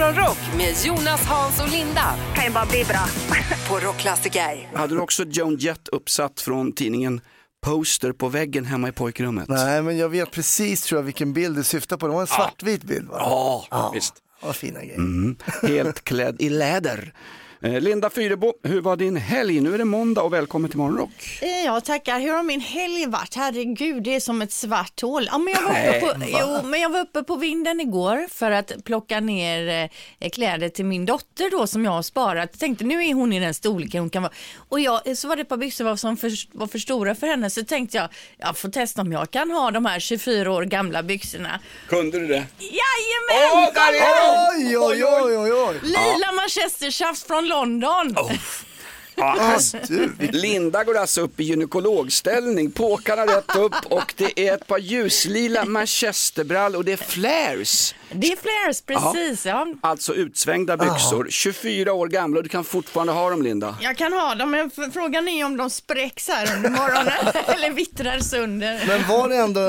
Morgonrock med Jonas, Hans och Linda. Kan ju bara bli bra. På Rockklassiker. Hade du också John Jett uppsatt från tidningen Poster på väggen hemma i pojkrummet? Nej, men jag vet precis, tror jag, vilken bild du syftar på. Det var en svartvit bild, va? Ja, visst. Vad fina grejer. Helt klädd i läder. Linda Fyrebo, hur var din helg? Nu är det måndag och välkommen till Morgonrock. Ja, tackar. Hur har min helg varit? Herregud, det är som ett svart hål. Ja, men jag var uppe på vinden igår för att plocka ner kläder till min dotter då, som jag har sparat. Jag tänkte, nu är hon i den storleken hon kan vara. Och så var det ett par byxor som var för stora för henne. Så tänkte jag får testa om jag kan ha de här 24 år gamla byxorna. Kunde du det? Jajamän! Oj. Lila Manchester från London. Linda går alltså upp i gynekologställning, påkarna rätt upp, och det är ett par ljuslila manchesterbrall och det är flares. Det är flares, precis. Ja. Alltså utsvängda byxor, 24 år gamla, och du kan fortfarande ha dem, Linda. Jag kan ha dem, men frågan är om de spräcks här under morgonen eller vittrar sönder. Men var det ändå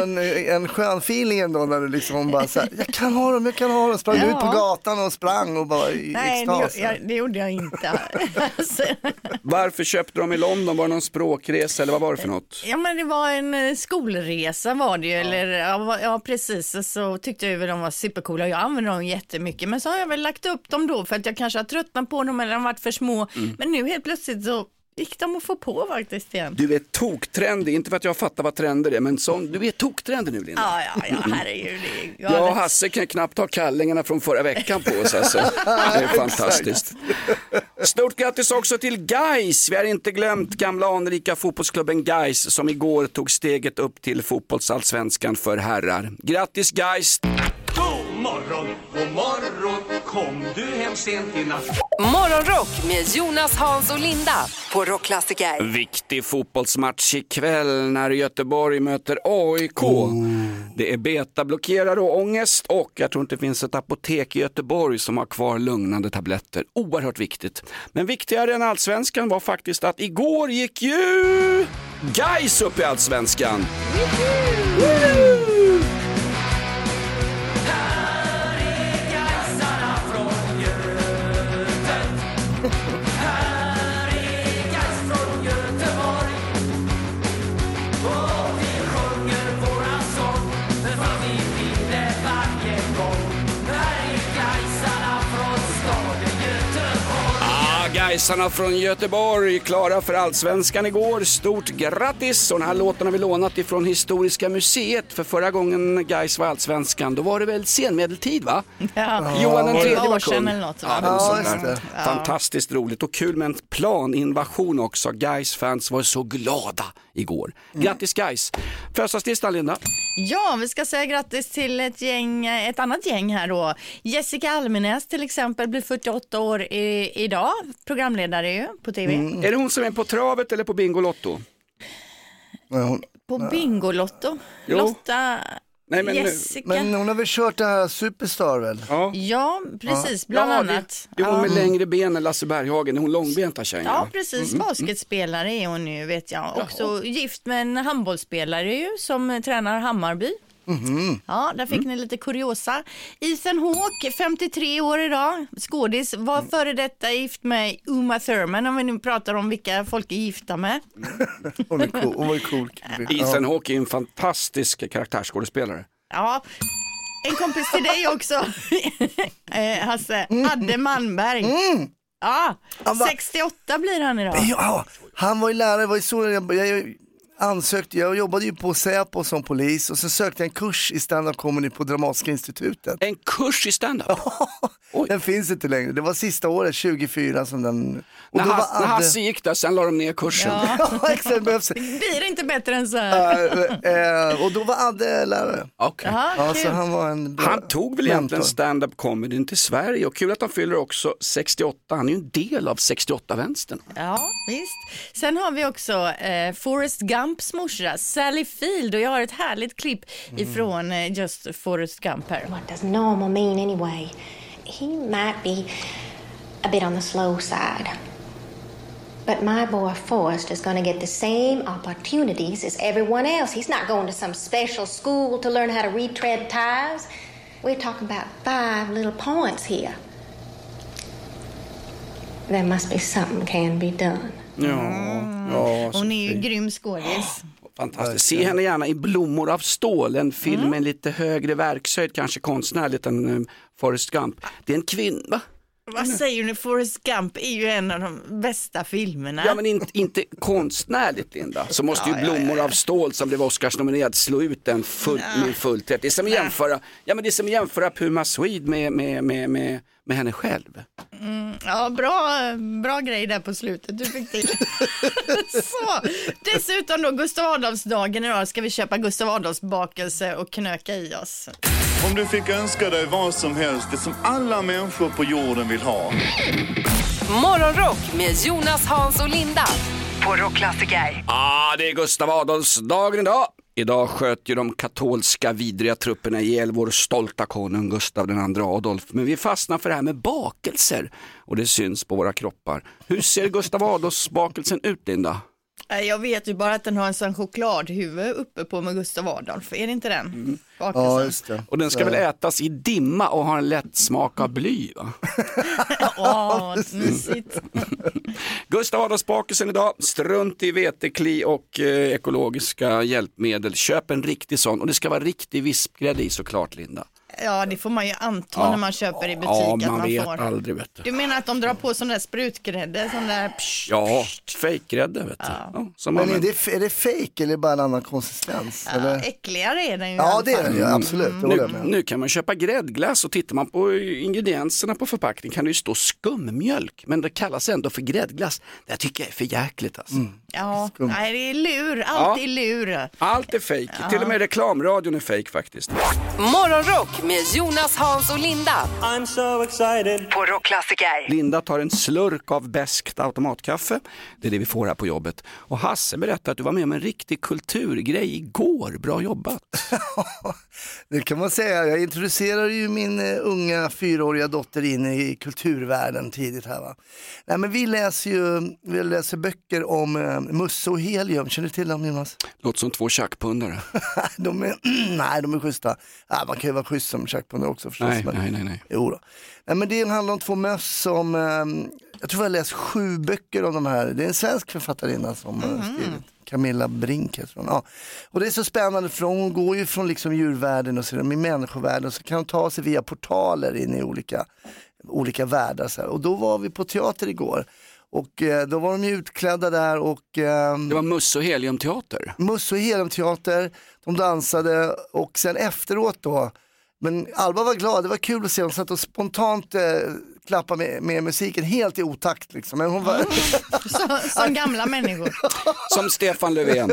en skön feeling ändå när du liksom bara så här, jag kan ha dem, sprang ut på gatan och sprang och bara i extas. Nej, det gjorde jag inte. Varför köpte de i London? Var det någon språkresa eller vad var det för något? Ja, men det var en skolresa var det ju. Ja, precis. Så tyckte jag att de var supercoola. Jag använde dem jättemycket. Men så har jag väl lagt upp dem då för att jag kanske har tröttnat på dem eller de har varit för små. Mm. Men nu helt plötsligt så gick de att få på faktiskt igen. Du är toktrendig, inte för att jag fattar vad trender är, men du är toktrendig nu, Linda. Ja, herregud. Jag och Hasse kan knappt ha kallingarna från förra veckan på oss, alltså. Det är fantastiskt. Stort grattis också till Gais. Vi har inte glömt gamla anrika fotbollsklubben Gais, som igår tog steget upp till fotbollsallsvenskan för herrar. Grattis, Gais! God morgon, kom du hem sent i natt. Morgonrock med Jonas, Hans och Linda på Rockklassiker. Viktig fotbollsmatch ikväll när Göteborg möter AIK. Det är betablockerare och ångest, och jag tror inte det finns ett apotek i Göteborg som har kvar lugnande tabletter. Oerhört viktigt. Men viktigare än allsvenskan var faktiskt att igår gick ju Gais upp i allsvenskan. Gaisarna från Göteborg, klara för allsvenskan igår. Stort grattis! Och den här låten har vi lånat ifrån Historiska museet. För förra gången Gais var allsvenskan, då var det väl senmedeltid, va? Ja. Johan den tredje var kung. Ja. Fantastiskt roligt och kul med en planinvasion också. Gais fans var så glada igår. Grattis Gais! Födelsedagslistan, Linda. Ja, vi ska säga grattis till ett annat gäng här då. Jessica Almenäs till exempel blir 48 år idag. Programledare ju på TV. Är det hon som är på travet eller på Bingolotto? På Bingolotto? Lotta... Nej, men, Jessica. Men hon har väl kört det här Superstar väl? Ja, precis, bland annat. Det är hon med längre ben än Lasse Berghagen, hon långbenta tjejen. Ja, precis, basketspelare är hon nu, vet jag. Också gift med en handbollsspelare ju, som tränar Hammarby. Ja, där fick ni lite kuriosa. Ethan Hawke, 53 år idag, skådis, var före detta gift med Uma Thurman, om vi nu pratar om vilka folk är gifta med. Hon är cool. Ethan Hawke är en fantastisk karaktärsskådespelare. Ja, en kompis till dig också, Hasse, Adde Malmberg. Ja, 68 blir han idag. Ja, han var ju lärare, var i solen. Jag jobbade ju på Säpo som polis, och sen sökte jag en kurs i stand-up comedy på Dramatiska institutet. En kurs i stand-up? Ja, den finns inte längre. Det var sista året, 24, som den... Och när Hasse gick där, sen la de ner kursen. Ja, exakt. Det blir inte bättre än så här. Och då var Adde lärare. Okej. Alltså, han tog väl egentligen stand-up comedy till Sverige, och kul att han fyller också 68. Han är ju en del av 68-vänstern. Ja, visst. Sen har vi också Forrest Gump. Morsa, Sally Field, och jag har ett härligt klipp ifrån just Forrest Gump här. What does normal mean anyway? He might be a bit on the slow side. But my boy Forrest is going to get the same opportunities as everyone else. He's not going to some special school to learn how to retread tires. We're talking about 5 little points here. There must be something can be done. Ja, hon är ju grym skådis. Fantastiskt. Se henne gärna i Blommor av stål, en film med lite högre verkshöjd, kanske konstnärligt än Forrest Gump. Det är en kvinna. Vad säger du? Forrest Gump är ju en av de bästa filmerna. Ja, men inte konstnärligt, Linda. Så måste ju Blommor av stål, som blev Oscarsnominerad, slå ut den med fullt rätt. Det är som att jämföra Puma Swede med henne själv. Ja, bra grej där på slutet. Du fick till. Så, dessutom då, Gustav Adolfsdagen idag ska vi köpa Gustav Adolfs bakelse och knöka i oss. Om du fick önska dig vad som helst, det som alla människor på jorden vill ha. Morgonrock med Jonas, Hans och Linda på Rockklassiker. Det är Gustav Adolfsdagen idag. Idag sköt ju de katolska vidriga trupperna ihjäl vår stolta konung Gustav II Adolf. Men vi fastnar för det här med bakelser, och det syns på våra kroppar. Hur ser Gustav Adolfs bakelsen ut, Linda? Jag vet ju bara att den har en sån chokladhuvud uppe på med Gustav Adolf. Är det inte den? Ja, just det. Och den ska väl ätas i dimma och ha en lätt smak av bly, va? Ja, mysigt. Gustav Adolfs bakelsen idag. Strunt i vetekli och ekologiska hjälpmedel. Köp en riktig sån. Och det ska vara riktig vispgrädde i, såklart, Linda. Ja, det får man ju anta när man köper i butik. Ja, man vet får. Aldrig, vet du. Du menar att de drar på sån där sprutgrädde, sån där psh, fejkgrädde, vet du. Ja. Ja, men är det fejk eller bara en annan konsistens? Ja, eller? Äckligare är den ju. Ja, det är den ju, absolut. Nu kan man köpa gräddglass, och tittar man på ingredienserna på förpackningen kan det ju stå skummjölk. Men det kallas ändå för gräddglass. Det tycker jag är för jäkligt, alltså. Ja, nej, det är lur. Allt är lur. Allt är fejk. Till och med reklamradion är fejk, faktiskt. Morgonrock med Jonas, Hans och Linda. I'm so excited. På Rockklassiker. Linda tar en slurk av beskt automatkaffe. Det är det vi får här på jobbet. Och Hasse berättar att du var med om en riktig kulturgrej igår. Bra jobbat. Det kan man säga. Jag introducerade ju min unga 4-åriga dotter in i kulturvärlden tidigt här, va. Nej, men vi läser böcker om Musse och Helium. Känner du till dem, Jonas? Låter som två tjackpundare. De är schyssta. Man kan ju vara schysst som tjackpundare också, förstås. Nej. Jo då. Nej, men det handlar om två möss som... jag tror jag läst 7 böcker om de här. Det är en svensk författarinna som skrivit. Camilla Brink, jag tror. Ja. Och det är så spännande, för hon går ju från liksom djurvärlden och sedan i människovärlden, så kan hon ta sig via portaler in i olika världar. Så här. Och då var vi på teater igår. Och då var de ju utklädda där och... det var Musse och Helium teater. Musse och Helium teater. De dansade, och sen efteråt då... Men Alba var glad, det var kul att se. Hon satt och spontant klappade med musiken, helt i otakt liksom. Men hon var... som gamla människor. Som Stefan Löfven.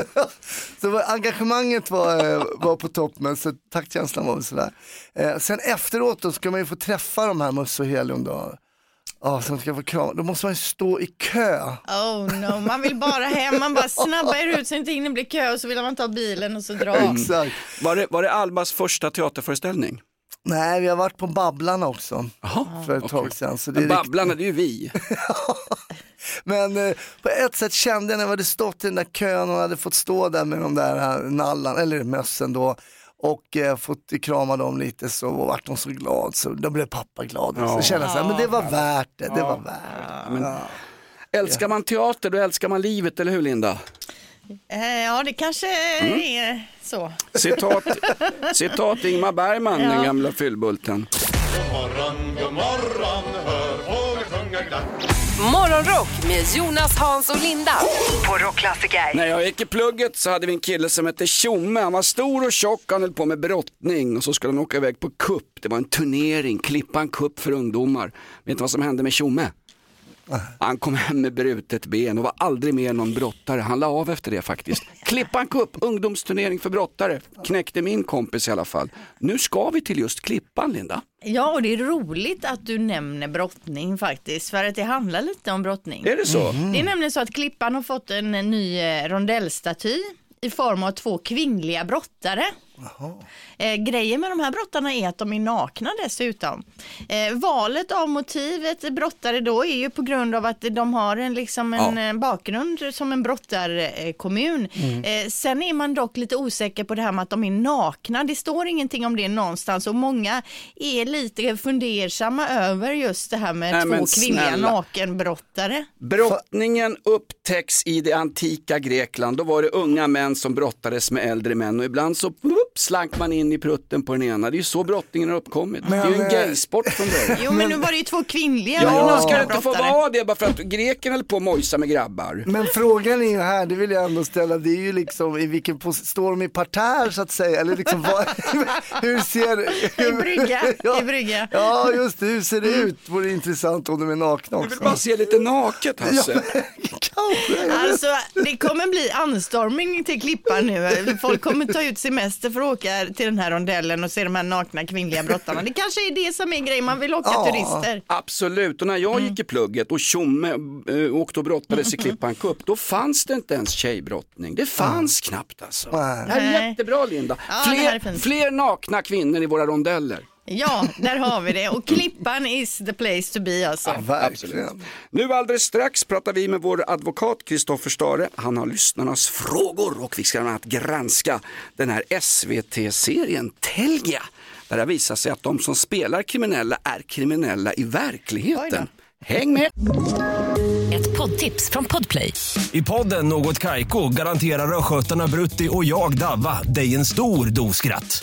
Så engagemanget var på topp, men så taktkänslan var sådär. Sen efteråt då ska man ju få träffa de här Musse och Helium då. Som ska få kram. Då måste man stå i kö. Oh no, man vill bara hem. Man bara snabba er ut så inte hinner bli kö, och så vill man ta bilen och så dra. Exakt. Var det Albas första teaterföreställning? Nej, vi har varit på Babblarna också. Aha, för ett tag sedan. Så det är Babblarna, det är ju vi. Men på ett sätt kände jag när jag hade stått i den där kön och hade fått stå där med de där här nallan, eller mössen då. Och fått krama dem lite, så vart de så glad, så då blev pappa glad. Ja. Så kände jag men det var värt det. Det var värt det. Ja. Älskar man teater, då älskar man livet, eller hur, Linda? Ja, det kanske är så. Citat Ingmar Bergman, den gamla fyllbulten. God morgon, hör fåglar sjunga glatt. Morgonrock med Jonas, Hans och Linda på Rockklassiker. När jag gick i plugget så hade vi en kille som hette Tjomme. Han var stor och tjock, han höll på med brottning, och så skulle han åka iväg på cup. Det var en turnering, Klippan cup för ungdomar. Vet du vad som hände med Tjomme? Han kom hem med brutet ben och var aldrig mer någon brottare. Han la av efter det, faktiskt. Klippan cup, ungdomsturnering för brottare. Knäckte min kompis i alla fall. Nu ska vi till just Klippan, Linda. Ja, och det är roligt att du nämner brottning, faktiskt. För att det handlar lite om brottning. Är det så? Det är nämligen så att Klippan har fått en ny rondellstaty i form av 2 kvinnliga brottare. Grejen med de här brottarna är att de är nakna dessutom. Valet av motivet brottare då är ju på grund av att de har en bakgrund som en brottarkommun. Sen är man dock lite osäker på det här med att de är nakna. Det står ingenting om det någonstans och många är lite fundersamma över just det här med två kvinnliga nakenbrottare. Brottningen upptäcks i det antika Grekland. Då var det unga män som brottades med äldre män och ibland så slank man in i prutten på den ena. Det är ju så brottningen har uppkommit. Men, det är ju en gaysport från början. Jo, men nu var det ju två kvinnliga. Ja, ska det inte få vara det bara för att greken höll på att mojsa med grabbar. Men frågan är ju här, det vill jag ändå ställa, det är ju liksom i vilken står de i partär så att säga? Eller liksom, hur ser det? I brygga. Ja, just det. Hur ser det ut? Vore intressant om de är nakna också. Du vill bara se lite naket, Hasse. Alltså, det kommer bli anstormning till Klippan nu. Folk kommer ta ut semester för att åka till den här rondellen och se de här nakna kvinnliga brottarna. Det kanske är det som är grejen, man vill åka turister. Absolut, och när jag gick i plugget och Tjomme åkte och brottades i Klippan Cup, då fanns det inte ens tjejbrottning. Det fanns knappt alltså. Det är jättebra, Linda. Ja, fler nakna kvinnor i våra rondeller. Ja, där har vi det. Och Klippan is the place to be alltså. Ja, verkligen. Absolut. Nu alldeles strax pratar vi med vår advokat Kristoffer Stare. Han har lyssnarnas frågor och vi ska bland annat granska den här SVT-serien Telgia. Där det visar sig att de som spelar kriminella är kriminella i verkligheten. Häng med! Ett poddtips från Podplay. I podden Något Kaiko garanterar röskötarna Brutti och jag Davva dig en stor doskratt.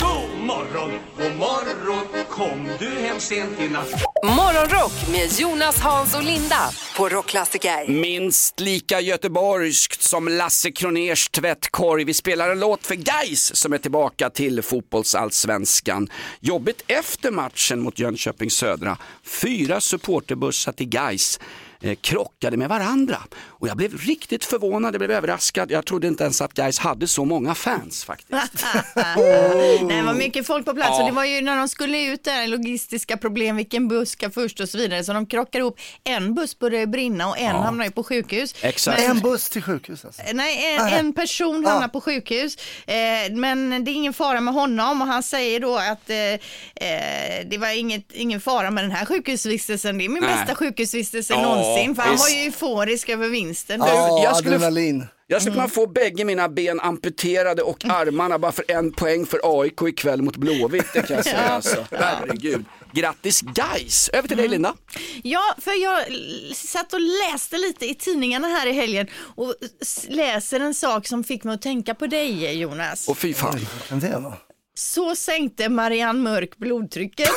God morgon, kom du hem sent i natt. Morgonrock med Jonas, Hans och Linda på Rockklassiker. Minst lika göteborgskt som Lasse Kroners tvättkorg. Vi spelar en låt för Gais som är tillbaka till fotbollsallsvenskan. Jobbigt efter matchen mot Jönköping Södra. 4 supporterbussar till Gais krockade med varandra. Och jag blev riktigt förvånad, jag blev överraskad. Jag trodde inte ens att Gais hade så många fans faktiskt. Det var mycket folk på plats och det var ju när de skulle ut där logistiska problem, vilken buss ska först och så vidare. Så de krockade ihop, en buss började brinna och en hamnade på sjukhus. Exakt. Men en buss till sjukhus alltså. Nej, en person hamnade på sjukhus. Men det är ingen fara med honom och han säger då att det var ingen fara med den här sjukhusvistelsen. Det är min bästa sjukhusvistelse någonsin. För han var ju euforisk över vinsten. Jag skulle kunna få bägge mina ben amputerade och armarna bara för en poäng för AIK ikväll mot Blåvitt, det kan jag säga. Alltså. Herregud. Grattis Gais. Över till dig, Linda. Ja, för jag satt och läste lite i tidningarna här i helgen och läser en sak som fick mig att tänka på dig, Jonas. Och fy fan. Så sänkte Marianne Mörk blodtrycket.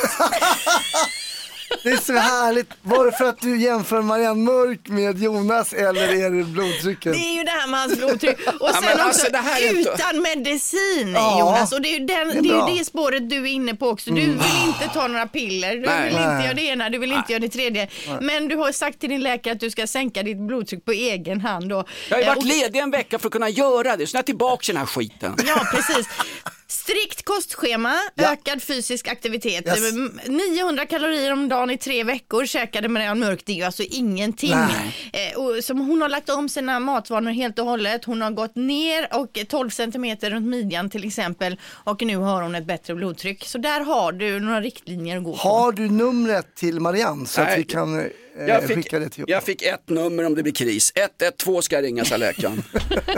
Det är så härligt. Var det för att du jämför Marianne Mörk med Jonas eller är det blodtrycket? Det är ju det här med hans blodtryck. Och sen också det här utan medicin, Jonas. Och det är ju det spåret du är inne på också. Du vill inte ta några piller. Du vill inte göra det ena, du vill inte göra det tredje. Men du har sagt till din läkare att du ska sänka ditt blodtryck på egen hand. Då. Jag har ju varit ledig en vecka för att kunna göra det. Så jag är tillbaka till den här skiten. Ja, precis. Strikt kostschema, ökad fysisk aktivitet. 900 kalorier om dagen i 3 veckor käkade Marianne Mörk. Det är ju alltså ingenting. Och som hon har lagt om sina matvanor helt och hållet. Hon har gått ner och 12 centimeter runt midjan till exempel. Och nu har hon ett bättre blodtryck. Så där har du några riktlinjer att gå på. Har du numret till Marianne så att vi kan... Jag fick ett nummer om det blir kris. 112 ska ringas av läkaren.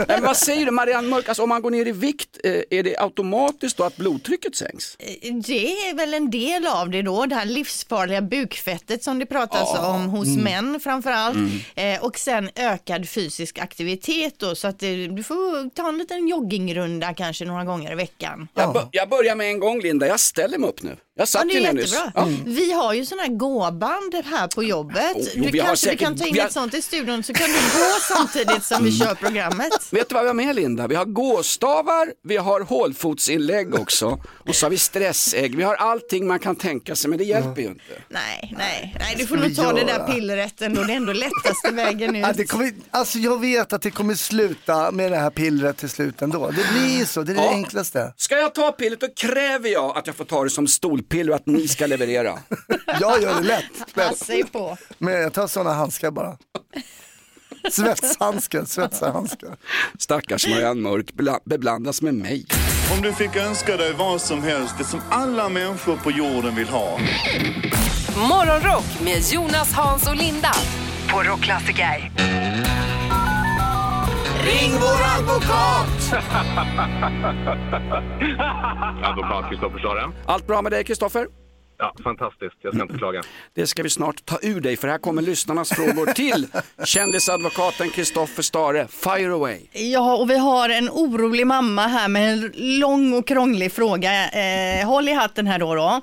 Men vad säger du, Marianne Mörk? Alltså, om man går ner i vikt, är det automatiskt då att blodtrycket sänks? Det är väl en del av det då. Det här livsfarliga bukfettet som det pratas om hos män framförallt. Och sen ökad fysisk aktivitet då. Så att du får ta en liten joggingrunda kanske några gånger i veckan. Jag börjar med en gång, Linda. Jag ställer mig upp nu. Jag satt ju Linus. Vi har ju såna här gåband här på jobbet. Du kanske säkert, du kan ta in ett sånt i studion så kan du gå samtidigt som vi kör programmet. Vet du vad vi har med, Linda? Vi har gåstavar, vi har hålfotsinlägg också. Och så har vi stressägg. Vi har allting man kan tänka sig, men det hjälper ju inte. Nej, du får nog ta det där pillret ändå. Det är ändå lättaste vägen ut. Alltså jag vet att det kommer sluta med det här pillret till slut ändå. Det blir så, det är det enklaste. Ska jag ta pillret då kräver jag att jag får ta det som stolpiller och att ni ska leverera. Jag gör det lätt. Passa på. Men jag tar såna handskar bara. Svetshandskar. Stackars Marianne Mörk beblandas med mig. Om du fick önska dig vad som helst, det som alla människor på jorden vill ha. Morgonrock med Jonas, Hans och Linda på Rockklassiker. Ring vår advokat! Advokat Kristoffer Saren. Allt bra med dig, Kristoffer? Ja, fantastiskt. Jag ska inte klaga. Det ska vi snart ta ur dig, för här kommer lyssnarnas frågor till kändisadvokaten Kristoffer Stare. Fire away! Ja, och vi har en orolig mamma här med en lång och krånglig fråga. Håll i hatten här då.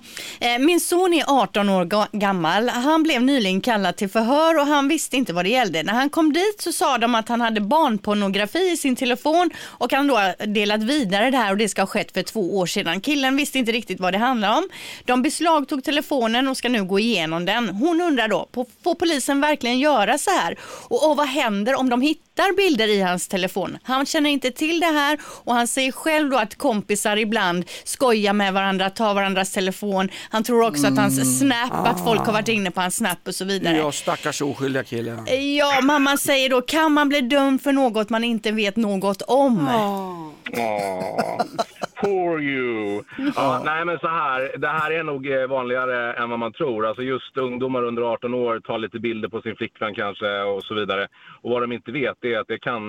Min son är 18 år gammal. Han blev nyligen kallad till förhör och han visste inte vad det gällde. När han kom dit så sa de att han hade barnpornografi i sin telefon och han då delat vidare det här och det ska ha skett för 2 år sedan. Killen visste inte riktigt vad det handlade om. De beslag tog telefonen och ska nu gå igenom den. Hon undrar då, får polisen verkligen göra så här? Och vad händer om de hittar bilder i hans telefon? Han känner inte till det här och han säger själv då att kompisar ibland skojar med varandra, tar varandras telefon. Han tror också att hans Snap, att folk har varit inne på hans Snap och så vidare. Ja, stackars oskyldiga killen. Ja, mamman säger då, kan man bli dömd för något man inte vet något om? Poor you. Ja, nej men så här, det här är nog vanligare än vad man tror. Alltså just ungdomar under 18 år tar lite bilder på sin flickvän kanske och så vidare. Och vad de inte vet är att det kan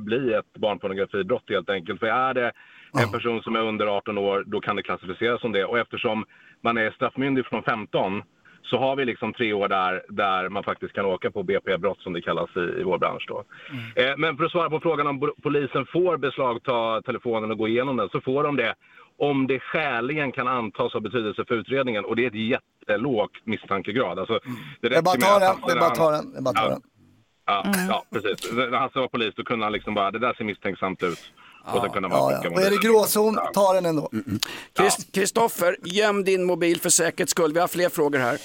bli ett barnpornografibrott helt enkelt. För är det en person som är under 18 år, då kan det klassificeras som det. Och eftersom man är straffmyndig från 15 så har vi liksom 3 år där man faktiskt kan åka på BP-brott som det kallas i vår bransch då. Men för att svara på frågan om polisen får beslagta telefonen och gå igenom den, så får de det om det skäligen kan antas ha betydelse för utredningen. Och det är ett jättelåg misstankegrad. Alltså, det är bara att ta den. Ja, precis. När han var polis då kunde han liksom bara, det där ser misstänksamt ut. Och är det gråzon, ta den ändå. Kristoffer, göm din mobil för säkerhets skull. Vi har fler frågor här.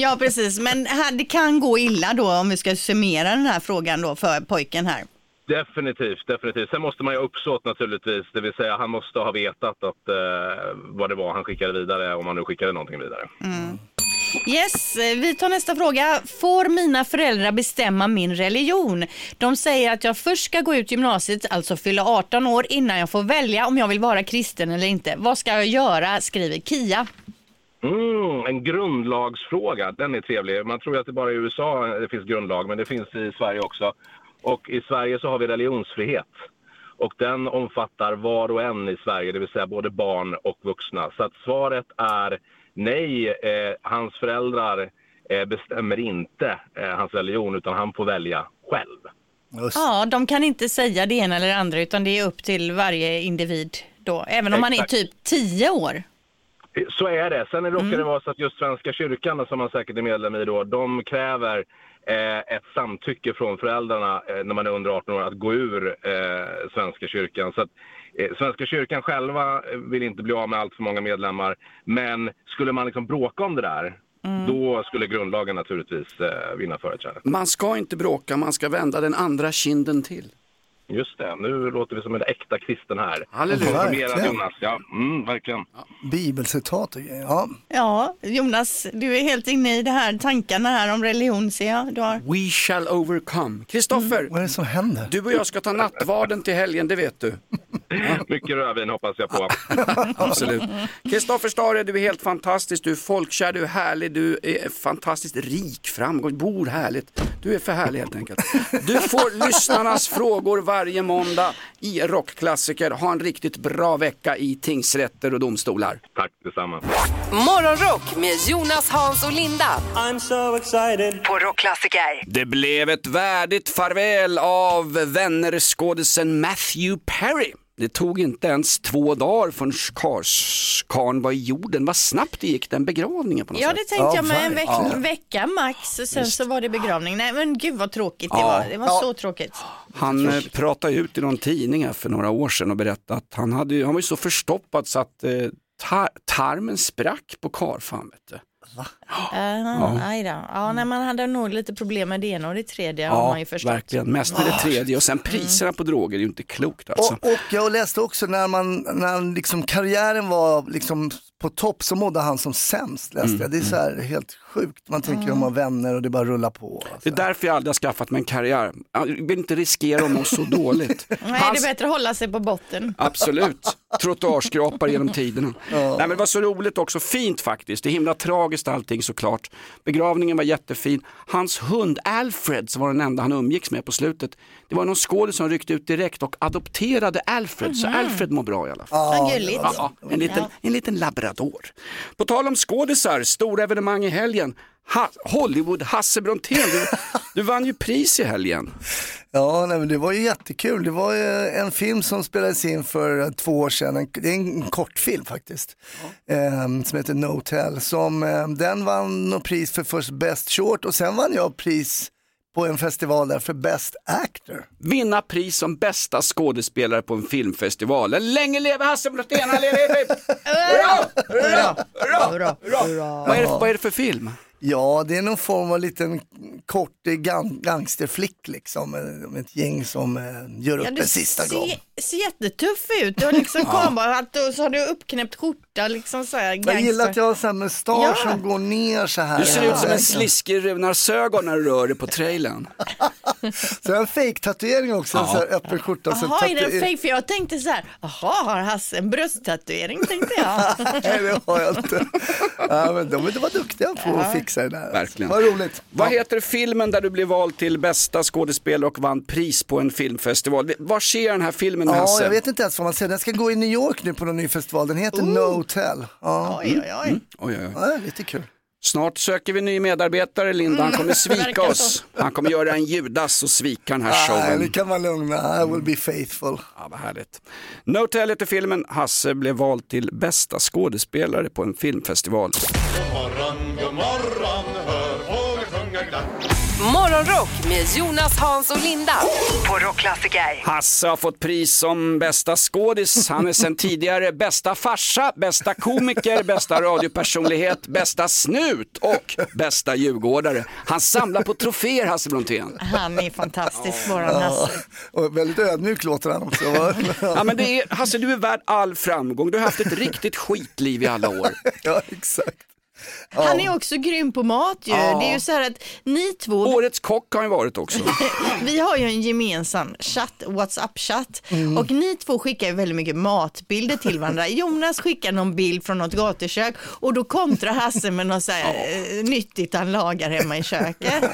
Ja, precis. Men här, det kan gå illa då om vi ska summera den här frågan då för pojken här. Definitivt. Sen måste man ju uppsåt naturligtvis. Det vill säga han måste ha vetat att, vad det var han skickade vidare, om han nu skickade någonting vidare. Mm. Yes, vi tar nästa fråga. Får mina föräldrar bestämma min religion? De säger att jag först ska gå ut gymnasiet, alltså fylla 18 år, innan jag får välja om jag vill vara kristen eller inte. Vad ska jag göra, skriver Kia. En grundlagsfråga, den är trevlig. Man tror att det bara i USA det finns grundlag, men det finns i Sverige också. Och i Sverige så har vi religionsfrihet. Och den omfattar var och en i Sverige, det vill säga både barn och vuxna. Så att svaret är... nej, hans föräldrar bestämmer inte hans religion, utan han får välja själv. Just. Ja, de kan inte säga det ena eller det andra, utan det är upp till varje individ då, även om man är typ 10 år. Så är det. Sen råkar det vara så att just Svenska kyrkan, som man säkert är medlem i då, de kräver ett samtycke från föräldrarna när man är under 18 år att gå ur Svenska kyrkan. Så att Svenska kyrkan själva vill inte bli av med allt för många medlemmar, men skulle man liksom bråka om det där, då skulle grundlagen naturligtvis vinna företräde. Man ska inte bråka, man ska vända den andra kinden till. Just det, nu låter vi som en äkta kristen här. Halleluja, Jonas. Ja, verkligen. Bibelcitat. Ja, Jonas, du är helt inne i det här tankarna här om religion, ser jag. Du har... We shall overcome. Kristoffer, vad är det som händer? Du och jag ska ta nattvarden till helgen, det vet du. Mycket rödvin hoppas jag på. Absolut. Kristoffer Stare, du är helt fantastisk. Du är folkkär, du är härlig. Du är fantastiskt rik, framgång, bor härligt. Du är för härlig helt enkelt. Du får lyssnarnas frågor varje måndag i Rockklassiker. Ha en riktigt bra vecka i tingsrätter och domstolar. Tack detsamma. Morgonrock med Jonas, Hans och Linda. I'm so excited. På Rockklassiker. Det blev ett värdigt farväl av vännerskådisen Matthew Perry. Det tog inte ens 2 dagar förrän karln var i jorden. Vad snabbt det gick den begravningen på något sätt. Det tänkte jag med en vecka max. Och sen så var det begravning. Nej men gud vad tråkigt det var. Det var så tråkigt. Han pratade ut i någon tidning för några år sedan och berättade att han var ju så förstoppad så att tarmen sprack på karln. Va? När man hade nog lite problem med det ena och det tredje har man ju förstått. Verkligen, mest med det tredje och sen priserna på droger är ju inte klokt alltså. Och jag läste också när liksom karriären var liksom på topp så mådde han som sämst, läste jag. Det är så här helt sjukt. Man tänker om man har vänner och det bara rullar på. Alltså. Det är därför jag aldrig har skaffat mig en karriär. Jag vill inte riskera om så dåligt. Nej, det är bättre att hålla sig på botten. Absolut. Trottoarskrapar genom tiderna. Nej, men det var så roligt också. Fint faktiskt. Det är himla tragiskt allting såklart. Begravningen var jättefin. Hans hund Alfred, som var den enda han umgicks med på slutet. Det var någon skådespelare som ryckte ut direkt och adopterade Alfred. Så Alfred mår bra i alla fall. En liten labrador. På tal om skådisar, stora evenemang i helgen. Hollywood Hasse Brontén, du vann ju pris i helgen. Men det var ju jättekul. Det var ju en film som spelades in för 2 år sedan. Det är en kortfilm faktiskt. Som heter No Tell. Den vann något pris för först Best Short. Och sen vann jag pris på en festival där för Best Actor. Vinna pris som bästa skådespelare på en filmfestival. Länge leve Hasse Brontén. Vad är det för film? Ja, det är någon form av liten kort gangsterflick liksom, med ett gäng som gör upp en sista gång. Det ser jättetuff ut. Du har liksom kamerat och så har du uppknäppt skjorta liksom så här. Jag gillar att jag har så här mustasch som går ner så här. Du ser ut som en sliskig Runar Sögaard när du rör dig på trailen. Så en fake tatuering också, en så här öppen skjorta. Jaha, är det en fake? För jag tänkte så här, har Hasse en brösttatuering, tänkte jag. Nej, det har jag inte. Ja, men de var duktiga på att fixa det där. Verkligen. Vad roligt. Vad heter filmen där du blev vald till bästa skådespelare och vann pris på en filmfestival? Var ser den här filmen, Hasse? Jag vet inte ens vad man säger. Den ska gå i New York nu på någon ny festival. Den heter No Tell. Oj. Ja, lite kul. Snart söker vi ny medarbetare, Linda. Han kommer svika oss. Han kommer göra en Judas och svika den här showen. Det kan vara lugna. I will be faithful. Ja, vad härligt. No Tell heter filmen. Hasse blev vald till bästa skådespelare på en filmfestival. God morgon, hör fåglar sjunga glatt. Morgonrock med Jonas, Hans och Linda på Rockklassiker. Hasse har fått pris som bästa skådis. Han är sedan tidigare bästa farsa, bästa komiker, bästa radiopersonlighet, bästa snut och bästa djurgårdare. Han samlar på troféer, Hasse Brontén. Han är fantastisk, våran Hasse. Och väldigt ödmjuk låter han också. Men Hasse, du är värd all framgång. Du har haft ett riktigt skitliv i alla år. Ja, exakt. Han är också grym på mat ju. Det är ju så här att ni två, årets kock har ju varit också. Vi har ju en gemensam chatt, WhatsApp-chatt. Och ni två skickar ju väldigt mycket matbilder till varandra. Jonas skickar någon bild från något gatukök och då kontrar Hasse med något så här nyttigt han lagar hemma i köket.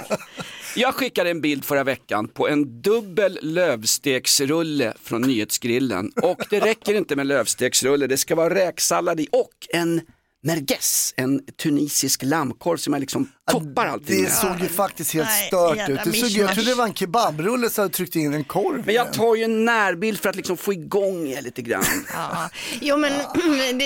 Jag skickade en bild förra veckan på en dubbel lövsteksrulle från Nyhetsgrillen. Och det räcker inte med lövsteksrulle, det ska vara räksallad i och en merguez, en tunisisk lammkorv som man liksom toppar allting. Det såg ju faktiskt helt stört ut. Jag trodde det var en kebabrulle så hade tryckt in en korv. Men jag tar ju en närbild för att liksom få igång lite grann.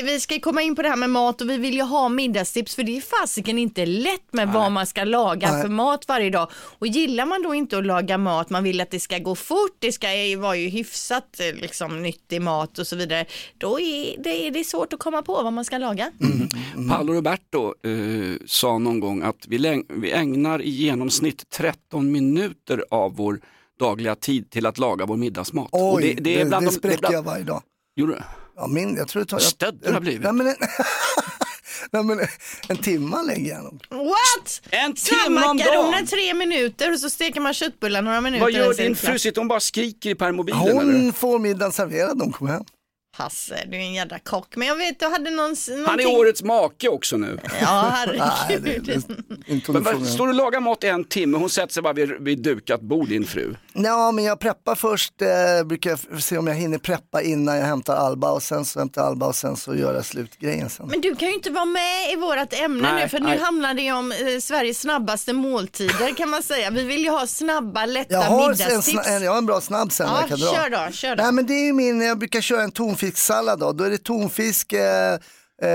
Vi ska komma in på det här med mat och vi vill ju ha middagstips för det är fasiken inte lätt med vad man ska laga för mat varje dag. Och gillar man då inte att laga mat, man vill att det ska gå fort, det ska vara ju hyfsat liksom nyttig mat och så vidare. Då är det svårt att komma på vad man ska laga. Paolo Roberto sa någon gång att vi ägnar i genomsnitt 13 minuter av vår dagliga tid till att laga vår middagsmat. Oj, och det spräcker jag varje dag. Gjorde du? Ja, jag tror det tar... Stödder har blivit. Nej men en timme lägger jag nog. What? En timme om dagen? 3 minuter och så steker man köttbullar några minuter. Vad gör din fru? Hon bara skriker i permobilen. Hon får middagen serverad, hon kommer hem. Hasse, du är en jävla kock. Men jag vet, du hade någonting... Han är årets make också nu. Ja, herregud. Men står du och lagar mat i en timme? Hon sätter sig bara vid dukat bord, din fru. Ja, men jag preppar först. Brukar se om jag hinner preppa innan jag hämtar Alba. Och sen så hämtar Alba och sen så gör jag slutgrejen sen. Men du kan ju inte vara med i vårat ämne nu. För nu hamnar det om Sveriges snabbaste måltider, kan man säga. Vi vill ju ha snabba, lätta middagstips. Jag har en bra snabb sen. Ja, jag kan kör då. Nej, men det är ju jag brukar köra en tonfisksallad då är det tonfisk,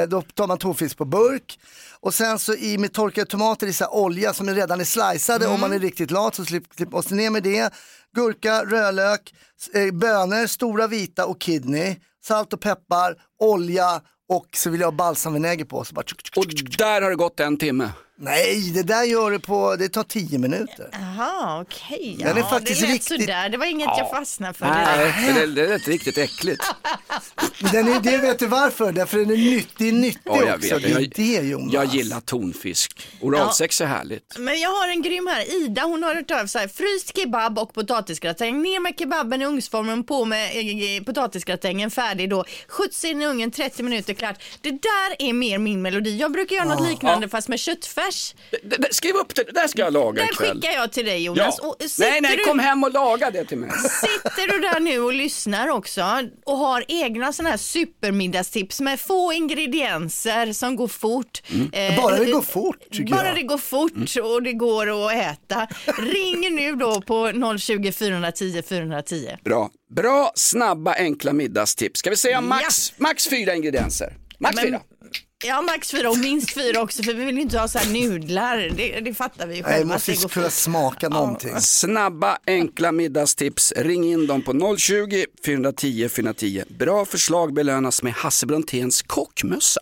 då tar man tonfisk på burk och sen så i med torkade tomater i så olja som är redan är sliceade, om man är riktigt lat så slipper man ner med det, gurka, rödlök, bönor, stora vita och kidney, salt och peppar, olja och så vill jag ha balsamvinäger på så bara och där har det gått en timme. Nej, det där gör du på... Det tar 10 minuter. Jaha, okej. Okay, ja. Det lät riktigt... sådär. Det var inget jag fastnade för. Nej, det lät riktigt äckligt. Det vet du varför. Därför är den nyttig också. Jag vet. Jag gillar tonfisk. Oralsex är härligt. Men jag har en grym här. Ida, hon har hört av sig. Fryst kebab och potatisgratäng. Ner med kebaben i ugnsformen, på med potatisgratängen färdig då. Skjuts in i ugnen, 30 minuter klart. Det där är mer min melodi. Jag brukar göra något liknande fast med köttfärs. Skriv upp det, där ska jag laga ikväll. Den skickar jag till dig, Jonas. Ja. Nej, kom hem och laga det till mig. Sitter du där nu och lyssnar också och har egna sådana här supermiddagstips med få ingredienser som går fort. Bara det går fort, tycker jag. Bara det går fort och det går att äta. Ring nu då på 020 410 410. Bra, snabba, enkla middagstips. Ska vi säga max 4 ingredienser? Max 4. Ja, max 4 och minst 4 också. För vi vill inte ha så här nudlar. Det fattar vi ju själva. Nej, man måste kunna smaka någonting. Snabba, enkla middagstips. Ring in dem på 020-410-410. Bra förslag belönas med Hasse Bronténs kockmössa.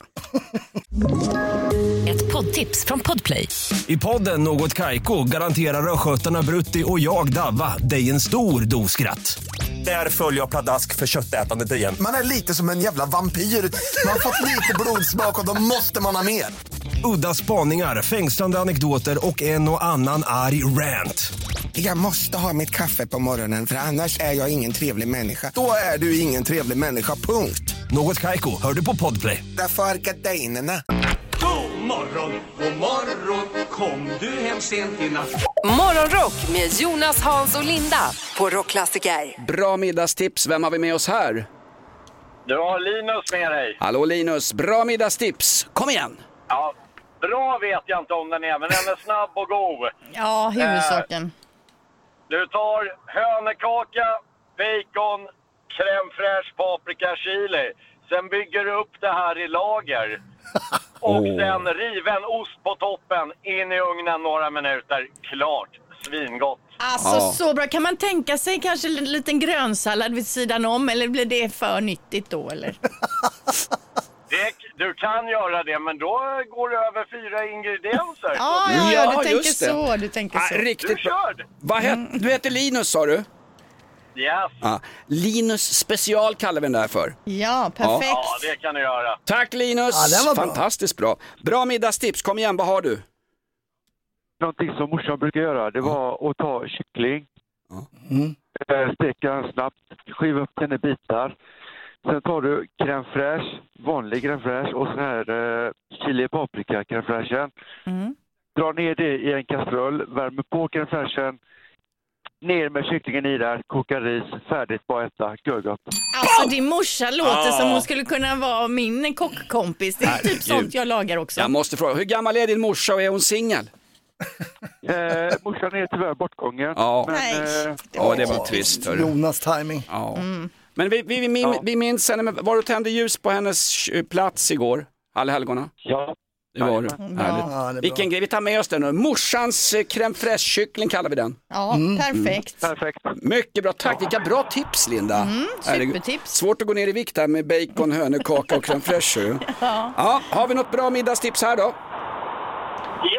Ett poddtips från Podplay. I podden Något Kaiko garanterar röskötarna Brutti och jag Davva dig en stor doskratt. Där följer jag pladask för köttätandet igen. Man är lite som en jävla vampyr. Man har fått lite blodsmak och då måste man ha mer. Udda spaningar, fängslande anekdoter och en och annan arg rant. Jag måste ha mitt kaffe på morgonen för annars är jag ingen trevlig människa. Då är du ingen trevlig människa, punkt. Något Kaiko, hör du på Podplay. Därför är gardinerna. God morgon, kom du hem sent i natt. Morgonrock med Jonas, Hans och Linda på Rockklassiker. Bra middagstips, vem har vi med oss här? Du har Linus med dig. Hallå Linus, bra middagstips, kom igen. Ja, bra vet jag inte om den är, men den är snabb och god. Ja, huvudsaken. Du tar hönekaka, bacon, crème fraîche, paprika, chili. Sen bygger du upp det här i lager. Och sen riven ost på toppen, in i ugnen några minuter, klart, svingott. Alltså så bra, kan man tänka sig kanske en liten grönsallad vid sidan om, eller blir det för nyttigt då eller? Du kan göra det, men då går det över 4 ingredienser. Du tänker så. Riktigt bra. Du heter Linus, sa du? Yes. Ah, Linus special kallar vi den där för. Ja, perfekt. Ja, det kan du göra. Tack Linus, fantastiskt bra. Bra middagstips, kom igen, vad har du? Någonting som morsan brukar göra, det var att ta kyckling, steka den snabbt, skiva upp den i bitar. Sen tar du crème fraîche, vanlig crème fraîche och sån här chili paprika crème fraîchen. Dra ner det i en kastrull, värmer på crème fraîchen. Ner med kycklingen i där, koka ris, färdigt, bara äta, gurgott. Alltså din morsa låter som hon skulle kunna vara min kockkompis. Det är typ sånt jag lagar också. Jag måste fråga, hur gammal är din morsa och är hon singel? Morsan är tyvärr bortgången. Det var trist. Jonas timing. Men vi minns henne, var du tände ljus på hennes plats igår, Allhelgona? Ja. Det var det. Härligt. Vilken grej, vi tar med oss den nu. Morsans crème fraîche-kyckling kallar vi den. Ja, perfekt. Mycket bra, tack. Vilka bra tips, Linda. Supertips. Svårt att gå ner i vikt här med bacon, hönökaka och crème fraîche. Ja, har vi något bra middagstips här då?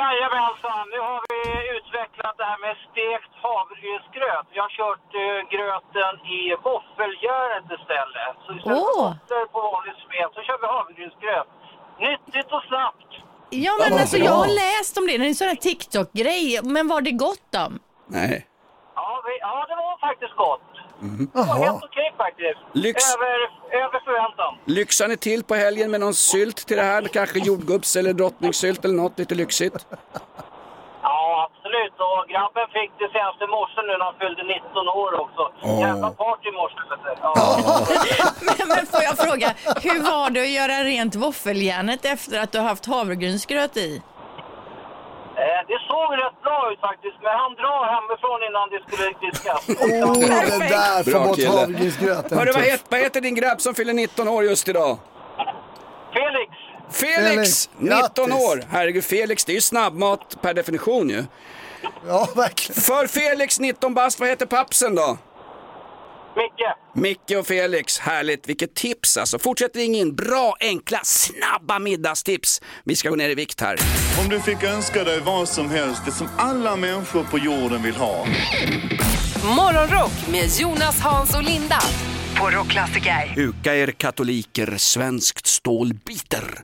Jajamensan, nu har vi utvecklat det här med stekt havregrynsgröt. Jag har kört gröten i våffelgöret istället. Så istället för på vanligt smet så kör vi havregrynsgröt. Nyttigt och snabbt. Ja, men alltså jag har läst om det. Det är en sån här TikTok-grej. Men var det gott då? Nej. Ja, det var faktiskt gott. Helt okej faktiskt. Över förväntan. Lyxar ni till på helgen med någon sylt till det här? Kanske jordgubbs eller drottningssylt eller något lite lyxigt? Ja, absolut. Och grabben fick det senaste morsen nu när han fyllde 19 år också. Jävla party i morsen. Men får jag fråga, hur var det att göra rent våffeljärnet efter att du har haft havregrynsgröt i? Det såg rätt bra ut faktiskt, men han drar hemifrån innan det skulle diskas. Åh, det där får bort havregrynsgröten. Vad heter din grabb som fyller 19 år just idag? Felix, 19 år. Herregud, Felix, det är ju snabbmat per definition ju. Ja, verkligen. För Felix, 19 bast, vad heter pappsen då? Micke och Felix, härligt, vilket tips alltså. Fortsätt ringa in, bra, enkla, snabba middagstips. Vi ska gå ner i vikt här. Om du fick önska dig vad som helst, det som alla människor på jorden vill ha. Morgonrock med Jonas, Hans och Linda på Rockklassiker. Huka er katoliker, svenskt stål biter.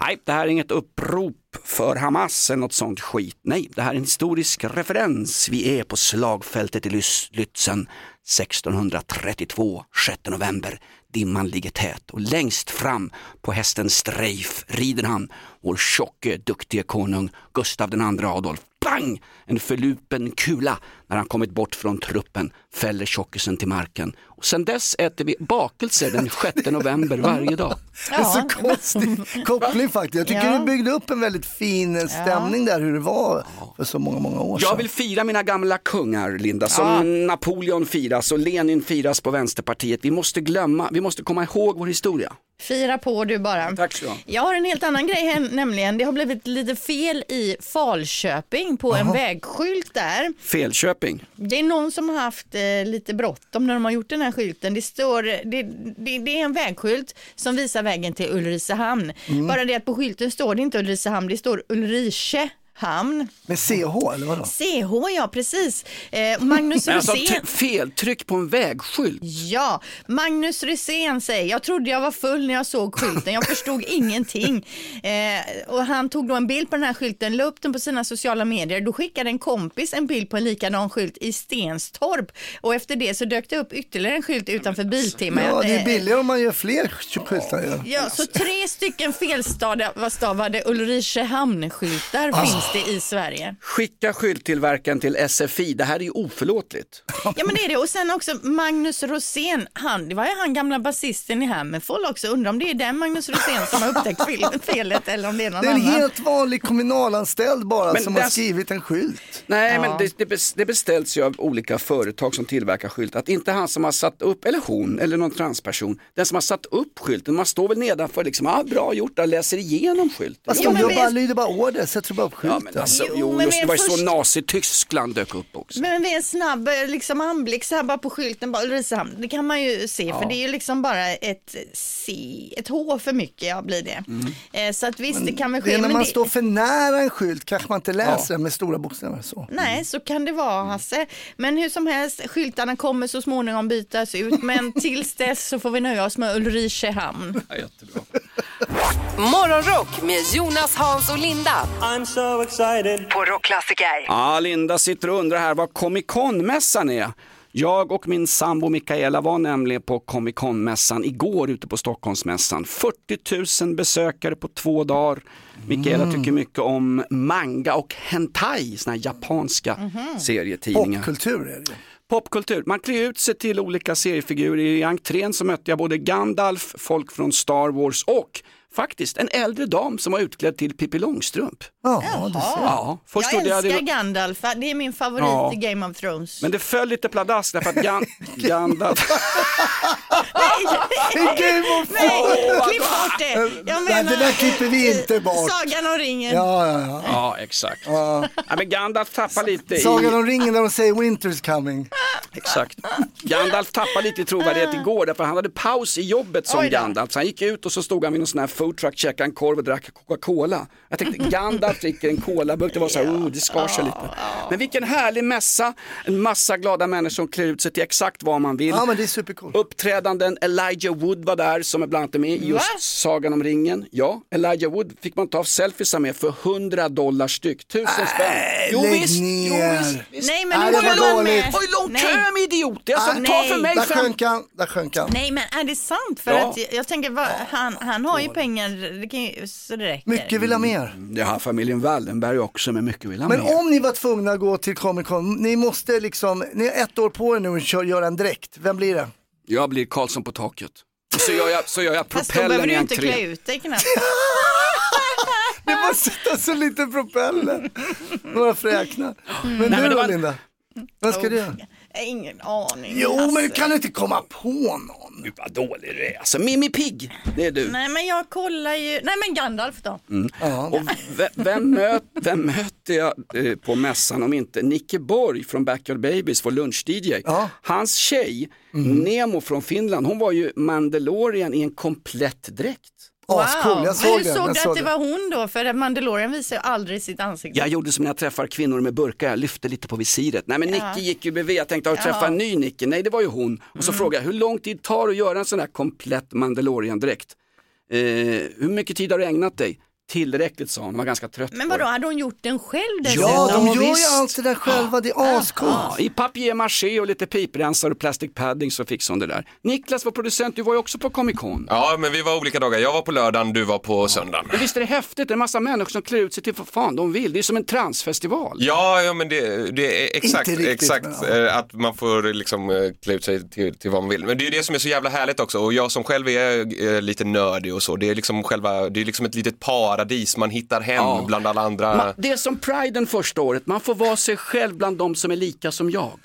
Nej, det här är inget upprop för Hamas eller något sånt skit. Nej, det här är en historisk referens. Vi är på slagfältet i Lützen 1632, 6 november. Dimman ligger tät och längst fram på hästen Streif rider han, vår tjocke, duktige konung Gustav II Adolf. Bang! En förlupen kula när han kommit bort från truppen fäller tjockisen till marken. Och sen dess äter vi bakelser den 6 november varje dag. Ja. Det är så konstig koppling faktiskt. Jag tycker du byggde upp en väldigt fin stämning där, hur det var för så många år sedan. Jag vill fira mina gamla kungar, Linda, som Napoleon firas och Lenin firas på Vänsterpartiet. Vi måste komma ihåg vår historia. Fira på du bara. Tack så. Jag har en helt annan grej här, nämligen det har blivit lite fel i Falköping på en vägskylt där. Felköping. Det är någon som har haft lite bråttom när de har gjort den här skylten. Det står det är en vägskylt som visar vägen till Ulricehamn. Bara det att på skylten står det inte Ulricehamn, det står Ulricehamn. Med CH eller vadå? CH, ja precis. Magnus Rosén. Feltryck på en vägskylt. Ja, Magnus Rosén säger, jag trodde jag var full när jag såg skylten. Jag förstod ingenting. Och han tog då en bild på den här skylten, la upp den på sina sociala medier. Då skickade en kompis en bild på en likadan skylt i Stenstorp. Och efter det så dök det upp ytterligare en skylt utanför Biltimmen. Ja, det är billigare om man gör fler skyltar. Ja, så 3 stycken felstavade Ulricehamn-skyltar finns det i Sverige. Skicka skylttillverkaren till SFI. Det här är ju oförlåtligt. Ja, men det är det. Och sen också Magnus Rosén. Det var ju han gamla basisten i Hammerfall också. Undrar om det är den Magnus Rosén som har upptäckt felet eller om det är någon annan. Det är en helt vanlig kommunalanställd bara men som har skrivit en skylt. Nej, men det beställs ju av olika företag som tillverkar skylt. Att inte han som har satt upp, eller hon, eller någon transperson. Den som har satt upp skylten. Man står väl nedanför liksom, bra gjort, jag läser igenom skylten. Alltså, lyder bara order, sätter bara upp skylten. Ja, men alltså, det var ju så Nazi-Tyskland dök upp också. Men det är en snabb anblick så här bara på skylten. Det kan man ju se, för det är ju liksom bara ett H för mycket blir det. Så att visst, det kan väl ske. När man står för nära en skylt kanske man inte läser med stora bokstäver. Så. Nej, så kan det vara, Hasse. Men hur som helst, skyltarna kommer så småningom bytas ut. Men tills dess så får vi nöja oss med Ulricehamn. Ja, jättebra. Morgonrock med Jonas, Hans och Linda. I'm so excited. På Rockklassiker. Linda sitter och undrar här vad Comic-Con-mässan är. Jag och min sambo Mikaela var nämligen på Comic-Con-mässan igår ute på Stockholmsmässan. 40 000 besökare på 2 dagar. Mikaela tycker mycket om manga och hentai, såna här japanska serietidningar. Popkultur är det. Popkultur. Man klär ut sig till olika seriefigurer. I entrén så mötte jag både Gandalf, folk från Star Wars och faktiskt en äldre dam som var utklädd till Pippi Långstrump. Jag älskar Gandalf. Det är min favorit i Game of Thrones. Men det föll lite pladask därför att Gandalf... Nej, klipp bort det. Det där klipper vi inte bort. Sagan om ringen. Ja, exakt. Men Gandalf tappar lite i... Sagan om ringen där de säger winter's coming. Exakt. Gandalf tappade lite i trovärdighet igår därför han hade paus i jobbet som Gandalf. Så han gick ut och så stod han vid någon sån här foodtruck, käkade en korv och drack Coca-Cola. Jag tänkte, Gandalf dricker en colaburk. Det var så här, det skar sig lite. Men vilken härlig mässa. En massa glada människor som klär ut sig till exakt vad man vill. Ja, men det är supercoolt. Uppträdanden, Elijah Wood var där, som är bland annat med i just Sagan om ringen. Ja, Elijah Wood fick man ta selfies med för $100 styck. 1000 spänn. Jo visst, jo visst. Nej, men nu var man med. Oj, lång kö med idioter. Alltså, ta för mig där sjönk han. Nej, men är det sant? För att jag tänker, han har ju pengar, det kan ju, så det räcker. Mycket vill ha mer. Ja, familjen Wallenberg också, men mycket vill ha mer. Men om ni var tvungna att gå till Comic Con, ni måste liksom, ni har ett år på er nu och göra en dräkt. Vem blir det? Jag blir Karlsson på taket. Så gör jag propellen i entré. Fast då behöver du inte klä ut dig knappt. Det var sätta så lite propeller. Några fräknar. Men du då, Linda? Vad ska du göra? Ingen aning. Jo, alltså, men du kan inte komma på någon. Gud, vad dålig det är. Alltså, Mimmi Pigg, det är du. Nej, men jag kollar ju... Nej, men Gandalf då. Mm. Och vem möter jag på mässan om inte Nicke Borg från Backyard Babies, vår lunch-DJ. Ja. Hans tjej, Nemo från Finland, hon var ju Mandalorian i en komplett dräkt. Wow. Cool. Jag såg att det var hon då, för Mandalorian visar ju aldrig sitt ansikte. Jag gjorde som när jag träffar kvinnor med burka, jag lyfte lite på visiret. Nej, men Nicky gick ju bredvid, jag tänkte att träffa en ny Nicky. Nej, det var ju hon. Och så frågade jag, hur lång tid tar det att göra en sån här komplett Mandalorian direkt? Hur mycket tid har du ägnat dig? Tillräckligt, sa hon. Hon var ganska trött. Men vadå, hade hon gjort den själv? Ja, de gör ju alltid det själva. Det är ascoolt. I papier-maché och lite piprensar och plastic padding så fixade hon det där. Niklas var producent, du var ju också på Comic-Con. Ja, men vi var olika dagar. Jag var på lördagen, du var på söndagen. Men visst är det häftigt, en massa människor som klär ut sig till vad fan de vill. Det är som en transfestival. Ja men det är exakt, att man får liksom klä ut sig till vad man vill. Men det är ju det som är så jävla härligt också. Och jag som själv är lite nördig och så, det är liksom själva, det är liksom ett litet par paradis, man hittar hem bland alla andra. Det är som Pride den första året. Man får vara sig själv bland de som är lika som jag.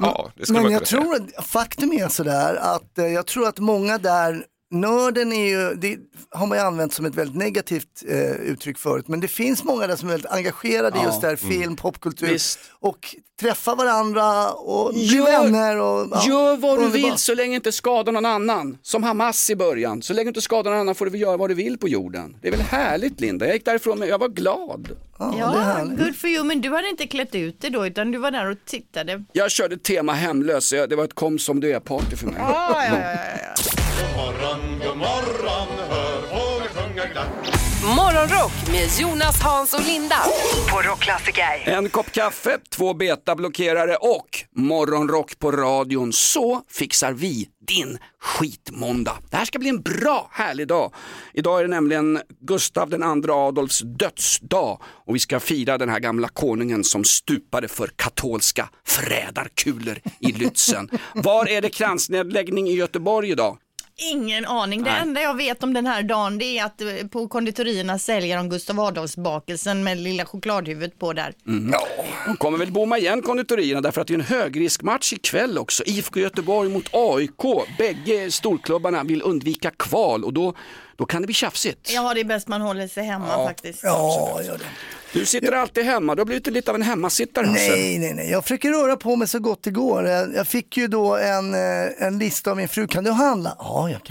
Ja, det skulle man kunna säga. Men jag tror, faktum är sådär att jag tror att många där, nörden är ju, det har man ju använt som ett väldigt negativt uttryck förut, men det finns många där som är väldigt engagerade i just där, film, popkultur. Visst. Och träffa varandra och bli vänner. Och, gör vad du vill så länge inte skadar någon annan. Som Hamas i början. Så länge inte skadar någon annan får du göra vad du vill på jorden. Det är väl härligt, Linda? Jag gick därifrån men jag var glad. Ja, good for you. Men du hade inte klätt ut dig då, utan du var där och tittade. Jag körde tema hemlös. Det var ett kom som du är party för mig. Ja. God morgon, hör fåglar sjunga glatt. Morgonrock med Jonas, Hans och Linda på Rockklassiker. En kopp kaffe, 2 betablockerare och morgonrock på radion. Så fixar vi din skitmåndag. Det här ska bli en bra, härlig dag. Idag är det nämligen Gustav II Adolfs dödsdag. Och vi ska fira den här gamla konungen som stupade för katolska förrädarkulor i Lützen. Var är det kransnedläggning i Göteborg idag? Ingen aning. Det enda jag vet om den här dagen, det är att på konditorierna säljer de Gustav Adolfsbakelsen med lilla chokladhuvudet på där. De kommer väl bomma igen konditorierna, därför att det är en högriskmatch ikväll också. IFK Göteborg mot AIK. Bägge storklubbarna vill undvika kval och då kan det bli tjafsigt. Ja, det är bäst man håller sig hemma faktiskt. Ja, gör det. Du sitter alltid hemma, då blir du lite av en hemmasittare. Nej. Jag försöker röra på mig så gott det går. Jag fick ju då en lista av min fru. Kan du handla? Ja, jag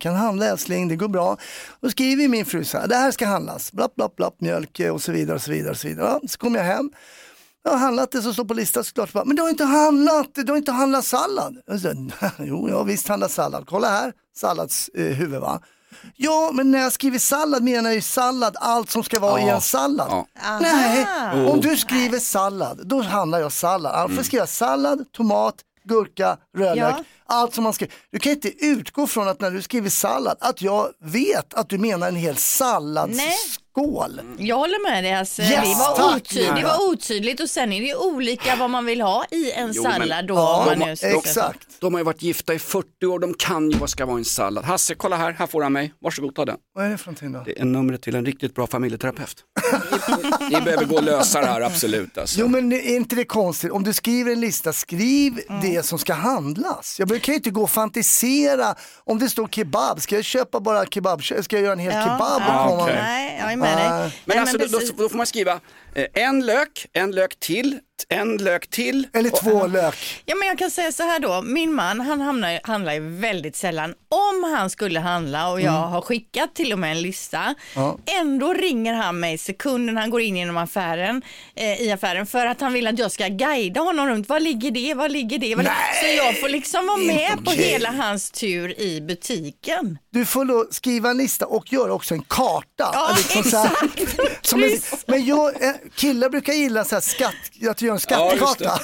kan handla älskling, det går bra. Och skriver min fru så här, det här ska handlas. Blapp, blapp, blapp, mjölk och så vidare, och så vidare, och så vidare. Ja, så kom jag hem. Jag har handlat det som står på listan såklart. Men du har inte handlat sallad. Så, jo, jag har visst handlat sallad. Kolla här, salladshuvud va? Ja, men när jag skriver sallad menar jag ju sallad, allt som ska vara i en sallad. Nej, om du skriver sallad, då handlar jag sallad. Allt får skriva sallad, tomat, gurka, rödlök, allt som man skriver. Du kan inte utgå från att när du skriver sallad att jag vet att du menar en hel sallads. Nej. Skål. Jag håller med dig. Alltså, det var otydligt och sen är det olika vad man vill ha i en sallad. Exakt. De har ju varit gifta i 40 år, de kan ju vad ska vara en sallad. Hasse, kolla här, här får han mig. Varsågod, ta den. Vad är det för någonting då? Det är numret till en riktigt bra familjeterapeut. Ni behöver gå och lösa det här, absolut. Alltså. Jo, men är inte det konstigt? Om du skriver en lista, skriv det som ska handlas. Jag kan ju inte gå och fantisera. Om det står kebab, ska jag köpa bara kebab? Ska jag göra en hel kebab? Och komma med? Nej, jag är med dig. Men alltså, då får man skriva En lök till. Eller två lök. Ja, men jag kan säga så här då. Min man, han handlar ju väldigt sällan. Om han skulle handla och jag har skickat till och med en lista, ändå ringer han mig sekunden han går in genom affären, för att han vill att jag ska guida honom runt. Vad ligger det? Så jag får liksom vara med på hela hans tur i butiken. Du får då skriva en lista och göra också en karta. Ja, liksom exakt. Men jag, killar brukar gilla så här skatt. Jag gör en skattkarta.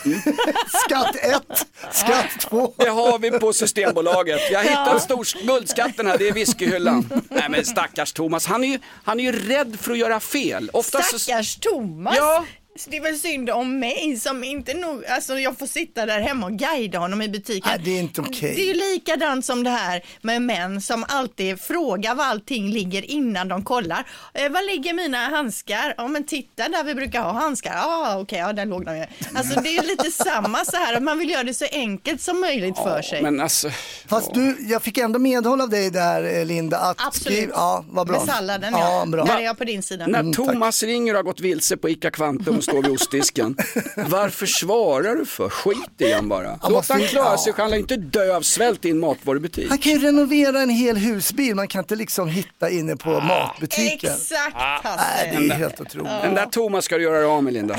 Skatt 1, skatt 2. Det har vi på Systembolaget. Jag hittade stor guldskatten här, det är whiskyhyllan. Nej men stackars Thomas, han är ju rädd för att göra fel. Oftast stackars Thomas. Ja. Så det är väl synd om mig som inte nog, alltså jag får sitta där hemma och guida honom i butiken. Nej, det är inte okej. Det är ju likadant som det här med män som alltid frågar var allting ligger innan de kollar. Var ligger mina handskar? Ja men titta där vi brukar ha handskar. Ja okej, där låg de ju. Alltså det är ju lite samma så här, att man vill göra det så enkelt som möjligt för sig. Men alltså, fast jag fick ändå medhåll av dig där, Linda, att absolut. Ja, vad bra. Med salladen, ja. Bra. Där är jag på din sida. När Thomas ringer och har gått vilse på Ica Kvantum står vid ostdisken. Varför svarar du för? Skit igen bara. Låt han klara sig, han lär inte dö av svält i en matvarubutik. Han kan ju renovera en hel husbil. Man kan inte liksom hitta inne på matbutiken. Exakt. Nej, det är helt otroligt. Den där Thomas ska du göra av med, Linda.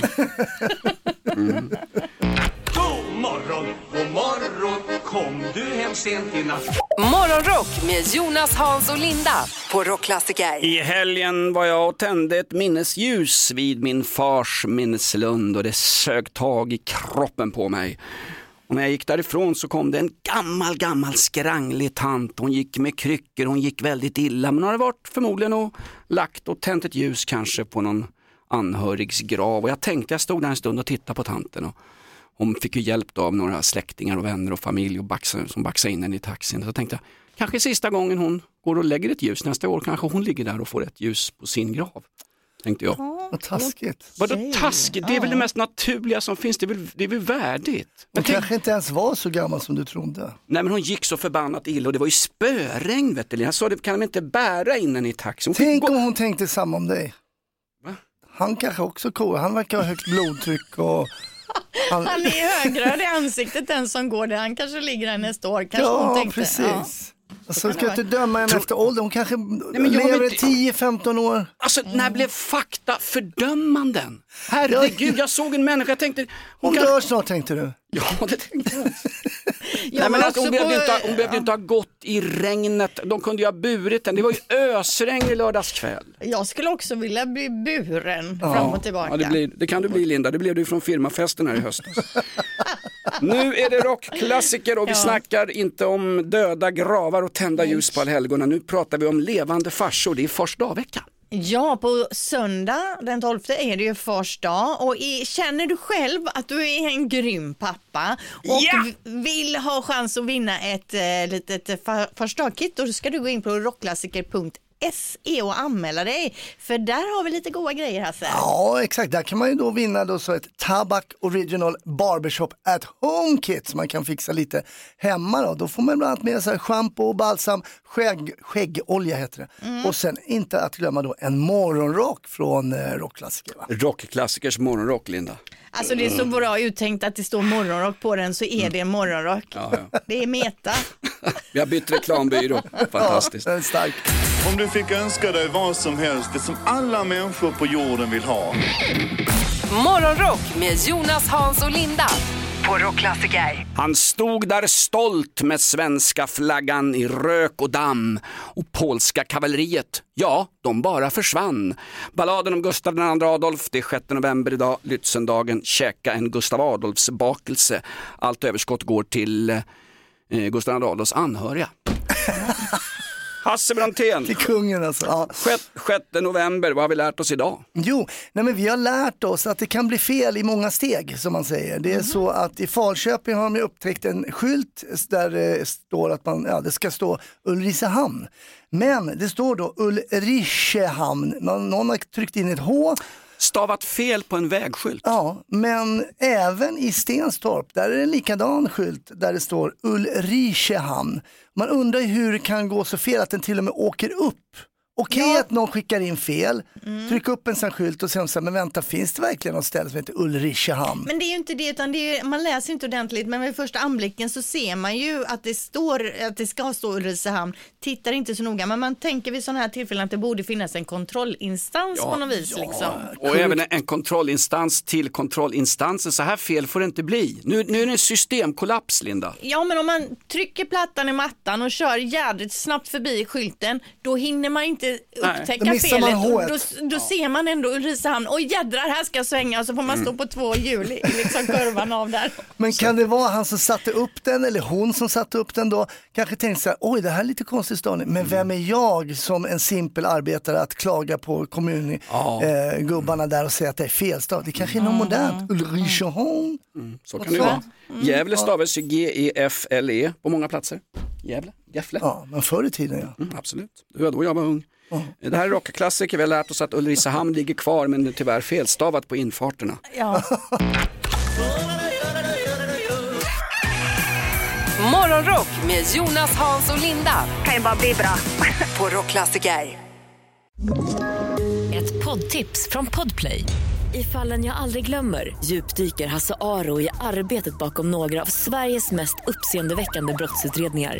God morgon, kom du hem sent i natt. Morgonrock med Jonas, Hans och Linda på Rockklassiker. I helgen var jag och tände ett minnesljus vid min fars minneslund och det sög tag i kroppen på mig. Och när jag gick därifrån så kom det en gammal skranglig tant. Hon gick med kryckor, hon gick väldigt illa, men hon hade varit förmodligen och lagt och tänt ett ljus kanske på någon anhörigs grav. Och jag tänkte, jag stod där en stund och tittade på tanten och hon fick ju hjälp av några släktingar och vänner och familj och som baxade in henne i taxin. Så tänkte jag, kanske sista gången hon går och lägger ett ljus nästa år, kanske hon ligger där och får ett ljus på sin grav, tänkte jag. Vad taskigt. Vadå taskigt? Det är väl det mest naturliga som finns, det är väl värdigt. Hon kanske inte ens var så gammal som du trodde. Nej, men hon gick så förbannat illa och det var ju spöregn, vet du. Jag sa, det kan de inte bära in henne i taxin. Tänk om hon tänkte samma om dig. Va? Han kanske också han verkar ha högt blodtryck och... Han är högröd i ansiktet, den som går där. Han kanske ligger där nästa år. Kanske hon tänkte, precis. Ja, precis. Alltså, jag ska inte döma henne efter ålder. Hon kanske lever 10-15 år. Alltså, när blev fakta fördömanden? Herregud, jag såg en människa. Jag tänkte... Hon dör snart, tänkte du? Ja, det tänkte jag. Nej, men alltså, hon behövde inte ha gått i regnet. De kunde ju ha burit den. Det var ju ösregn i lördagskväll. Jag skulle också vilja bli buren fram och tillbaka. Ja, det kan du bli, Linda. Det blev du från firmafesten här i höst. Nu är det rockklassiker och vi snackar inte om döda gravar och tända ljus på allhelgona. Nu pratar vi om levande farsor. Det är första dagveckan. Ja, på söndag den 12 är det ju fars dag och känner du själv att du är en grym pappa och vill ha chans att vinna ett litet farsdagkit, då ska du gå in på rockklassiker.se och anmäla dig, för där har vi lite goda grejer, Hasse. Ja, exakt. Där kan man ju då vinna då så ett Tabak Original Barbershop at Home Kit som man kan fixa lite hemma då. Då får man bland annat med så här shampoo och balsam, skäggolja heter det. Och sen inte att glömma då en morgonrock från Rockklassiker, va? Rockklassikers morgonrock, Linda. Alltså det är så bra uttänkt att det står morgonrock på den, så är det en morgonrock. Ja. Det är meta. Vi har bytt reklambyrå. Fantastiskt. Ja, den är stark. Om du fick önska dig vad som helst, det som alla människor på jorden vill ha. Morgonrock med Jonas, Hans och Linda. Han stod där stolt med svenska flaggan i rök och damm. Och polska kavalleriet, de bara försvann. Balladen om Gustav II Adolf, det är 6 november idag, Lützendagen, käka en Gustav Adolfs bakelse. Allt överskott går till Gustav II Adolfs anhöriga. Hasse Brontén. Till kungen alltså. Ja. 6 november, vad har vi lärt oss idag? Jo, vi har lärt oss att det kan bli fel i många steg, som man säger. Det är så att i Falköping har man upptäckt en skylt där det står att det ska stå Ulricehamn. Men det står då Ulricehamn. Någon har tryckt in ett H. Stavat fel på en vägskylt. Ja, men även i Stenstorp, där är det en likadan skylt där det står Ulricehamn. Man undrar hur det kan gå så fel att den till och med åker upp Okej, ja, att någon skickar in fel, tryck upp en sån skylt och sen så här, men vänta, finns det verkligen något ställe som heter Ulricehamn? Men det är ju inte det, utan det är, man läser inte ordentligt, men vid första anblicken så ser man ju att det står, att det ska stå Ulricehamn. Tittar inte så noga, men man tänker vid sådana här tillfällen att det borde finnas en kontrollinstans, ja, på något vis. Ja. Liksom. Och även en kontrollinstans till kontrollinstansen, så här fel får det inte bli. Nu är det en systemkollaps, Linda. Ja, men om man trycker plattan i mattan och kör jädrigt snabbt förbi skylten, då hinner man inte upptäcka felet, då ja, ser man ändå Ulricehamn och jädrar, här ska jag svänga, och så får man stå på två hjul i liksom kurvan av där. Men kan det vara han som satte upp den, eller hon som satte upp den då, kanske tänkte så här, oj, det här är lite konstigt stående, men vem är jag som en simpel arbetare att klaga på kommungubbarna där och säga att det är fel stav? Det kanske är något modernt. Ulricehamn. Så kan det vara. Gävle stavas ju G-E-F-L-E på många platser. Gävle. Ja, men förr i tiden, ja. Absolut. Det var då jag var ung. Det här är Rockklassiker. Vi har lärt oss att Ulricehamn ligger kvar, men det är tyvärr felstavat på infarterna. Ja. Morgonrock med Jonas, Hans och Linda. Kan ju bara bli bra på Rockklassiker. Ett poddtips från Podplay. I Fallen jag aldrig glömmer djupdyker Hasse Aro i arbetet bakom några av Sveriges mest uppseendeväckande brottsutredningar.